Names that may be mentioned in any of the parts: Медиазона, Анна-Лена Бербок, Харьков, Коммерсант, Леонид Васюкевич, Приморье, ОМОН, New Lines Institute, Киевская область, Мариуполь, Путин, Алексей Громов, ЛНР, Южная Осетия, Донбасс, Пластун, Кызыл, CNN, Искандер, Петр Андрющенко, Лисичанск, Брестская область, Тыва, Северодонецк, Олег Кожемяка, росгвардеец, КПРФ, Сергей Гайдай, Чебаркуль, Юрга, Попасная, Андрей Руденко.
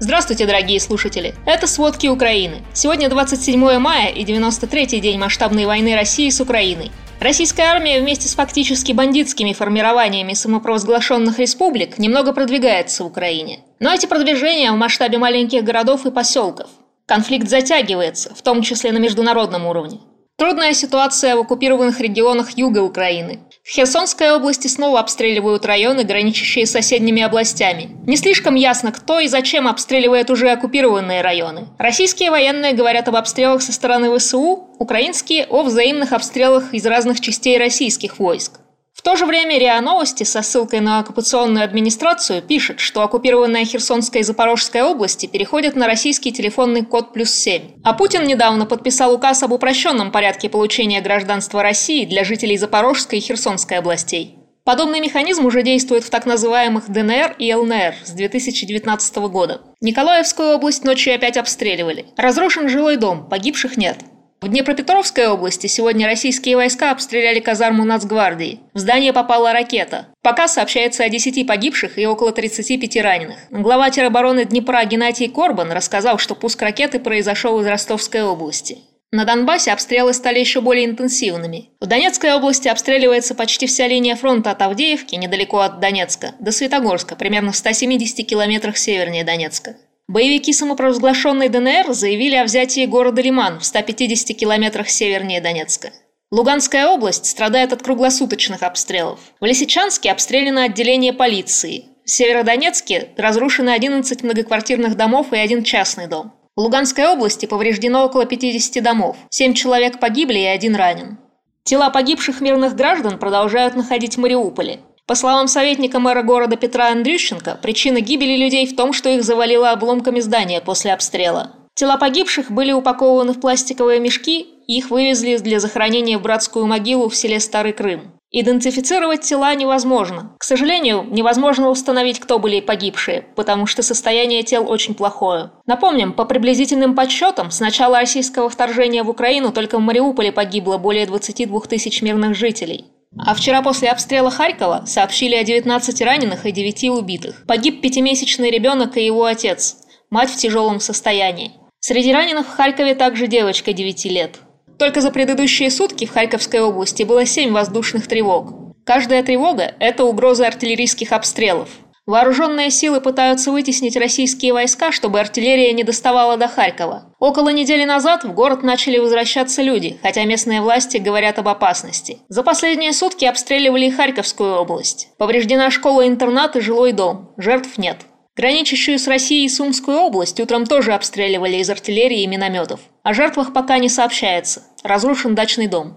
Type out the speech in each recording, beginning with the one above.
Здравствуйте, дорогие слушатели! Это «Сводки Украины». Сегодня 27 мая и 93-й день масштабной войны России с Украиной. Российская армия вместе с фактически бандитскими формированиями самопровозглашенных республик немного продвигается в Украине. Но эти продвижения в масштабе маленьких городов и поселков. Конфликт затягивается, в том числе на международном уровне. Трудная ситуация в оккупированных регионах юга Украины. В Херсонской области снова обстреливают районы, граничащие с соседними областями. Не слишком ясно, кто и зачем обстреливает уже оккупированные районы. Российские военные говорят об обстрелах со стороны ВСУ, украинские – о взаимных обстрелах из разных частей российских войск. В то же время РИА Новости со ссылкой на оккупационную администрацию пишет, что оккупированная Херсонская и Запорожская области переходят на российский телефонный код +7. А Путин недавно подписал указ об упрощенном порядке получения гражданства России для жителей Запорожской и Херсонской областей. Подобный механизм уже действует в так называемых ДНР и ЛНР с 2019 года. Николаевскую область ночью опять обстреливали. Разрушен жилой дом, погибших нет. В Днепропетровской области сегодня российские войска обстреляли казарму Нацгвардии. В здание попала ракета. Пока сообщается о 10 погибших и около 35 раненых. Глава теробороны Днепра Геннадий Корбан рассказал, что пуск ракеты произошел из Ростовской области. На Донбассе обстрелы стали еще более интенсивными. В Донецкой области обстреливается почти вся линия фронта от Авдеевки, недалеко от Донецка, до Святогорска, примерно в 170 километрах севернее Донецка. Боевики самопровозглашенной ДНР заявили о взятии города Лиман в 150 километрах севернее Донецка. Луганская область страдает от круглосуточных обстрелов. В Лисичанске обстреляно отделение полиции. В Северодонецке разрушены 11 многоквартирных домов и 1 частный дом. В Луганской области повреждено около 50 домов. 7 человек погибли и 1 ранен. Тела погибших мирных граждан продолжают находить в Мариуполе. По словам советника мэра города Петра Андрющенко, причина гибели людей в том, что их завалило обломками здания после обстрела. Тела погибших были упакованы в пластиковые мешки, и их вывезли для захоронения в братскую могилу в селе Старый Крым. Идентифицировать тела невозможно. К сожалению, невозможно установить, кто были погибшие, потому что состояние тел очень плохое. Напомним, по приблизительным подсчетам, с начала российского вторжения в Украину только в Мариуполе погибло более 22 тысяч мирных жителей. А вчера после обстрела Харькова сообщили о 19 раненых и 9 убитых. Погиб 5-месячный ребенок и его отец. Мать в тяжелом состоянии. Среди раненых в Харькове также девочка 9 лет. Только за предыдущие сутки в Харьковской области было 7 воздушных тревог. Каждая тревога – это угроза артиллерийских обстрелов. Вооруженные силы пытаются вытеснить российские войска, чтобы артиллерия не доставала до Харькова. Около недели назад в город начали возвращаться люди, хотя местные власти говорят об опасности. За последние сутки обстреливали и Харьковскую область. Повреждена школа-интернат и жилой дом. Жертв нет. Граничащую с Россией Сумскую область утром тоже обстреливали из артиллерии и минометов. О жертвах пока не сообщается. Разрушен дачный дом.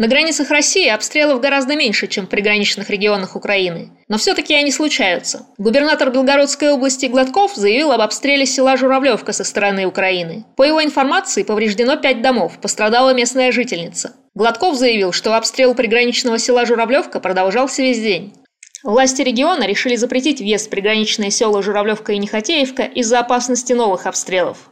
На границах России обстрелов гораздо меньше, чем в приграничных регионах Украины. Но все-таки они случаются. Губернатор Белгородской области Гладков заявил об обстреле села Журавлевка со стороны Украины. По его информации, повреждено 5 домов, пострадала местная жительница. Гладков заявил, что обстрел приграничного села Журавлевка продолжался весь день. Власти региона решили запретить въезд в приграничные села Журавлевка и Нехотеевка из-за опасности новых обстрелов.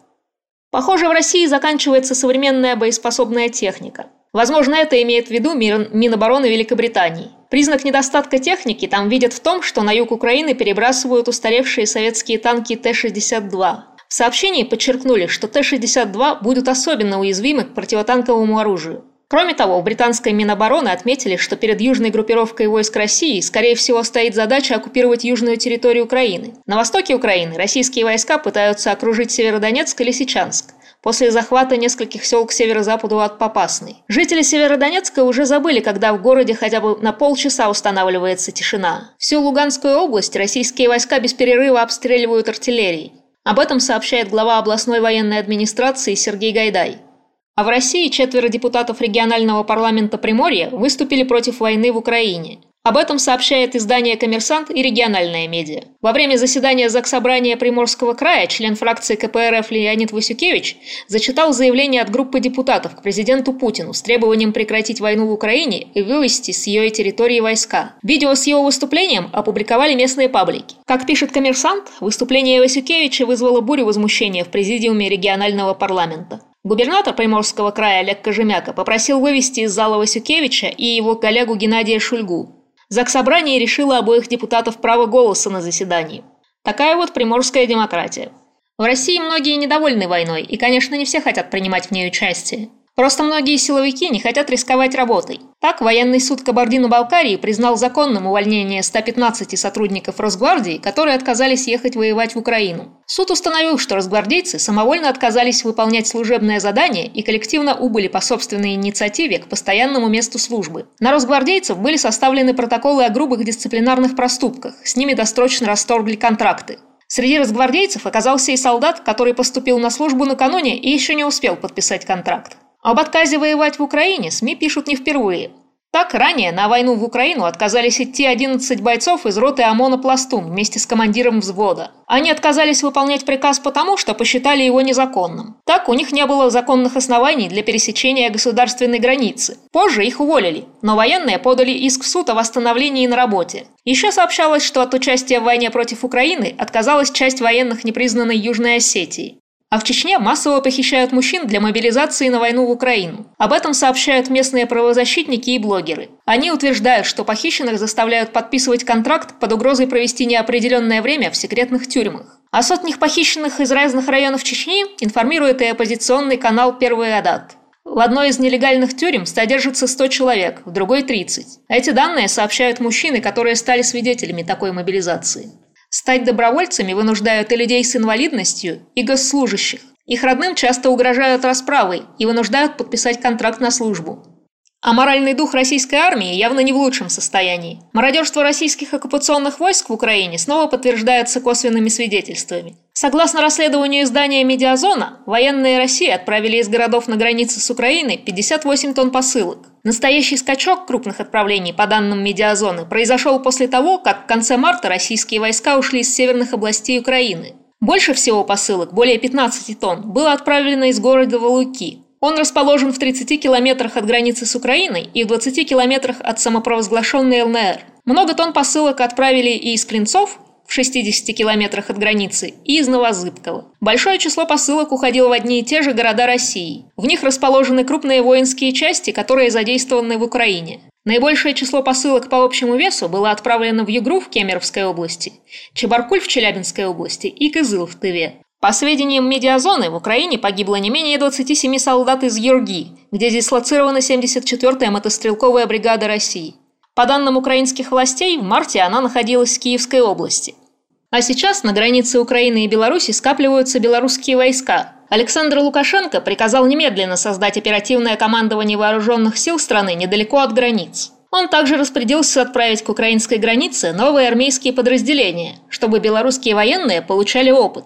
Похоже, в России заканчивается современная боеспособная техника. Возможно, это имеет в виду Минобороны Великобритании. Признак недостатка техники там видят в том, что на юг Украины перебрасывают устаревшие советские танки Т-62. В сообщении подчеркнули, что Т-62 будут особенно уязвимы к противотанковому оружию. Кроме того, в британской Минобороны отметили, что перед южной группировкой войск России, скорее всего, стоит задача оккупировать южную территорию Украины. На востоке Украины российские войска пытаются окружить Северодонецк и Лисичанск после захвата нескольких сел к северо-западу от Попасной. Жители Северодонецка уже забыли, когда в городе хотя бы на полчаса устанавливается тишина. Всю Луганскую область российские войска без перерыва обстреливают артиллерией. Об этом сообщает глава областной военной администрации Сергей Гайдай. А в России 4 депутатов регионального парламента Приморья выступили против войны в Украине. Об этом сообщает издание «Коммерсант» и региональная медиа. Во время заседания Заксобрания Приморского края член фракции КПРФ Леонид Васюкевич зачитал заявление от группы депутатов к президенту Путину с требованием прекратить войну в Украине и вывести с ее территории войска. Видео с его выступлением опубликовали местные паблики. Как пишет «Коммерсант», выступление Васюкевича вызвало бурю возмущения в президиуме регионального парламента. Губернатор Приморского края Олег Кожемяка попросил вывести из зала Васюкевича и его коллегу Геннадия Шульгу. Заксобрание решило обоих депутатов право голоса на заседании. Такая вот приморская демократия. В России многие недовольны войной, и, конечно, не все хотят принимать в ней участие. Просто многие силовики не хотят рисковать работой. Так, военный суд Кабардино-Балкарии признал законным увольнение 115 сотрудников Росгвардии, которые отказались ехать воевать в Украину. Суд установил, что росгвардейцы самовольно отказались выполнять служебное задание и коллективно убыли по собственной инициативе к постоянному месту службы. На росгвардейцев были составлены протоколы о грубых дисциплинарных проступках, с ними досрочно расторгли контракты. Среди росгвардейцев оказался и солдат, который поступил на службу накануне и еще не успел подписать контракт. Об отказе воевать в Украине СМИ пишут не впервые. Так, ранее на войну в Украину отказались идти 11 бойцов из роты ОМОНа «Пластун» вместе с командиром взвода. Они отказались выполнять приказ потому, что посчитали его незаконным. Так, у них не было законных оснований для пересечения государственной границы. Позже их уволили, но военные подали иск в суд о восстановлении на работе. Еще сообщалось, что от участия в войне против Украины отказалась часть военных непризнанной Южной Осетии. А в Чечне массово похищают мужчин для мобилизации на войну в Украину. Об этом сообщают местные правозащитники и блогеры. Они утверждают, что похищенных заставляют подписывать контракт под угрозой провести неопределенное время в секретных тюрьмах. О сотнях похищенных из разных районов Чечни информирует и оппозиционный канал «Первый Адат». В одной из нелегальных тюрем содержится 100 человек, в другой – 30. Эти данные сообщают мужчины, которые стали свидетелями такой мобилизации. Стать добровольцами вынуждают и людей с инвалидностью, и госслужащих. Их родным часто угрожают расправой и вынуждают подписать контракт на службу. А моральный дух российской армии явно не в лучшем состоянии. Мародерство российских оккупационных войск в Украине снова подтверждается косвенными свидетельствами. Согласно расследованию издания «Медиазона», военные России отправили из городов на границе с Украиной 58 тонн посылок. Настоящий скачок крупных отправлений, по данным «Медиазоны», произошел после того, как в конце марта российские войска ушли из северных областей Украины. Больше всего посылок, более 15 тонн, было отправлено из города Валуки. Он расположен в 30 километрах от границы с Украиной и в 20 километрах от самопровозглашенной ЛНР. Много тонн посылок отправили и из Клинцов, в 60 километрах от границы, и из Новозыбкова. Большое число посылок уходило в одни и те же города России. В них расположены крупные воинские части, которые задействованы в Украине. Наибольшее число посылок по общему весу было отправлено в Югру в Кемеровской области, Чебаркуль в Челябинской области и Кызыл в Тыве. По сведениям «Медиазоны», в Украине погибло не менее 27 солдат из Юрги, где дислоцирована 74-я мотострелковая бригада России. По данным украинских властей, в марте она находилась в Киевской области. А сейчас на границе Украины и Беларуси скапливаются белорусские войска. Александр Лукашенко приказал немедленно создать оперативное командование вооруженных сил страны недалеко от границ. Он также распорядился отправить к украинской границе новые армейские подразделения, чтобы белорусские военные получали опыт.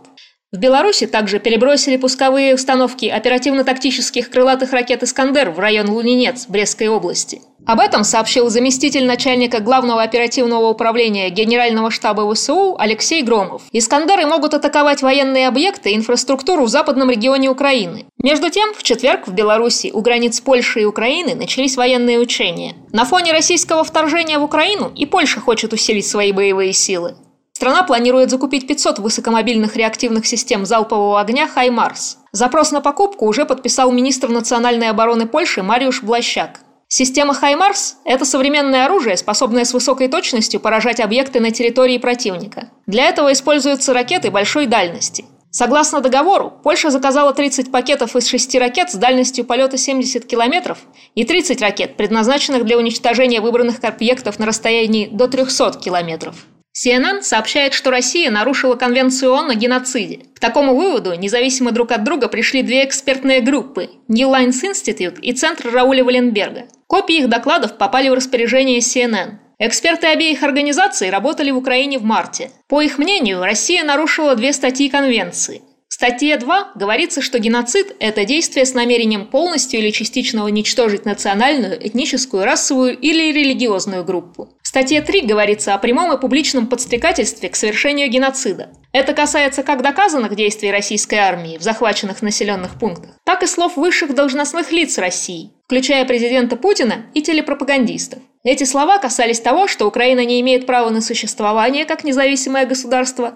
В Беларуси также перебросили пусковые установки оперативно-тактических крылатых ракет «Искандер» в район Лунинец Брестской области. Об этом сообщил заместитель начальника Главного оперативного управления Генерального штаба ВСУ Алексей Громов. «Искандеры» могут атаковать военные объекты и инфраструктуру в западном регионе Украины. Между тем, в четверг в Беларуси у границ Польши и Украины начались военные учения. На фоне российского вторжения в Украину и Польша хочет усилить свои боевые силы. Страна планирует закупить 500 высокомобильных реактивных систем залпового огня «Хаймарс». Запрос на покупку уже подписал министр национальной обороны Польши Мариуш Блащак. Система «Хаймарс» — это современное оружие, способное с высокой точностью поражать объекты на территории противника. Для этого используются ракеты большой дальности. Согласно договору, Польша заказала 30 пакетов из 6 ракет с дальностью полета 70 километров и 30 ракет, предназначенных для уничтожения выбранных объектов на расстоянии до 300 километров. CNN сообщает, что Россия нарушила Конвенцию ООН о геноциде. К такому выводу независимо друг от друга пришли две экспертные группы – New Lines Institute и Центр Рауля Валенберга. Копии их докладов попали в распоряжение CNN. Эксперты обеих организаций работали в Украине в марте. По их мнению, Россия нарушила две статьи Конвенции. В статье 2 говорится, что геноцид – это действие с намерением полностью или частично уничтожить национальную, этническую, расовую или религиозную группу. В статье 3 говорится о прямом и публичном подстрекательстве к совершению геноцида. Это касается как доказанных действий российской армии в захваченных населенных пунктах, так и слов высших должностных лиц России, включая президента Путина и телепропагандистов. Эти слова касались того, что Украина не имеет права на существование как независимое государство,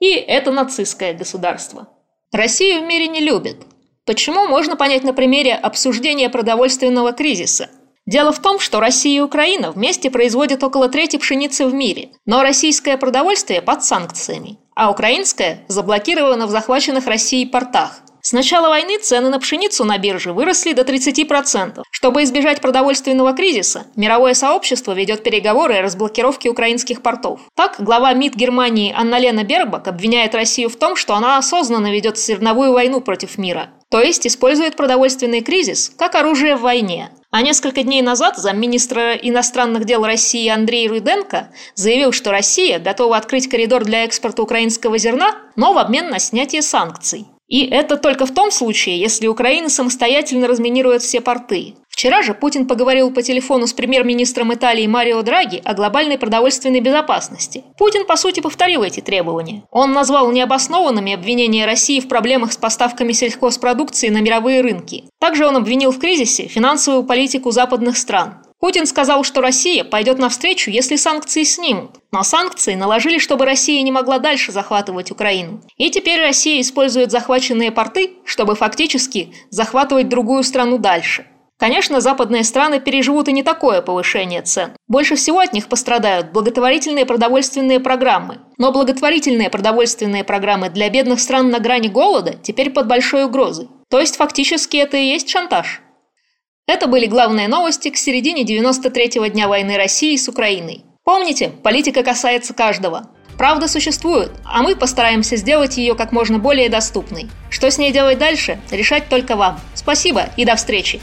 и это нацистское государство. Россию в мире не любят. Почему, можно понять на примере обсуждения продовольственного кризиса. Дело в том, что Россия и Украина вместе производят около трети пшеницы в мире, но российское продовольствие под санкциями, а украинское заблокировано в захваченных Россией портах. С начала войны цены на пшеницу на бирже выросли до 30%. Чтобы избежать продовольственного кризиса, мировое сообщество ведет переговоры о разблокировке украинских портов. Так, глава МИД Германии Анна-Лена Бербок обвиняет Россию в том, что она осознанно ведет соревновую войну против мира, то есть использует продовольственный кризис как оружие в войне. А несколько дней назад замминистра иностранных дел России Андрей Руденко заявил, что Россия готова открыть коридор для экспорта украинского зерна, но в обмен на снятие санкций. И это только в том случае, если Украина самостоятельно разминирует все порты. Вчера же Путин поговорил по телефону с премьер-министром Италии Марио Драги о глобальной продовольственной безопасности. Путин, по сути, повторил эти требования. Он назвал необоснованными обвинения России в проблемах с поставками сельхозпродукции на мировые рынки. Также он обвинил в кризисе финансовую политику западных стран. Путин сказал, что Россия пойдет навстречу, если санкции снимут. Но санкции наложили, чтобы Россия не могла дальше захватывать Украину. И теперь Россия использует захваченные порты, чтобы фактически захватывать другую страну дальше. Конечно, западные страны переживут и не такое повышение цен. Больше всего от них пострадают благотворительные продовольственные программы. Но благотворительные продовольственные программы для бедных стран на грани голода теперь под большой угрозой. То есть фактически это и есть шантаж. Это были главные новости к середине 93-го дня войны России с Украиной. Помните, политика касается каждого. Правда существует, а мы постараемся сделать ее как можно более доступной. Что с ней делать дальше, решать только вам. Спасибо и до встречи!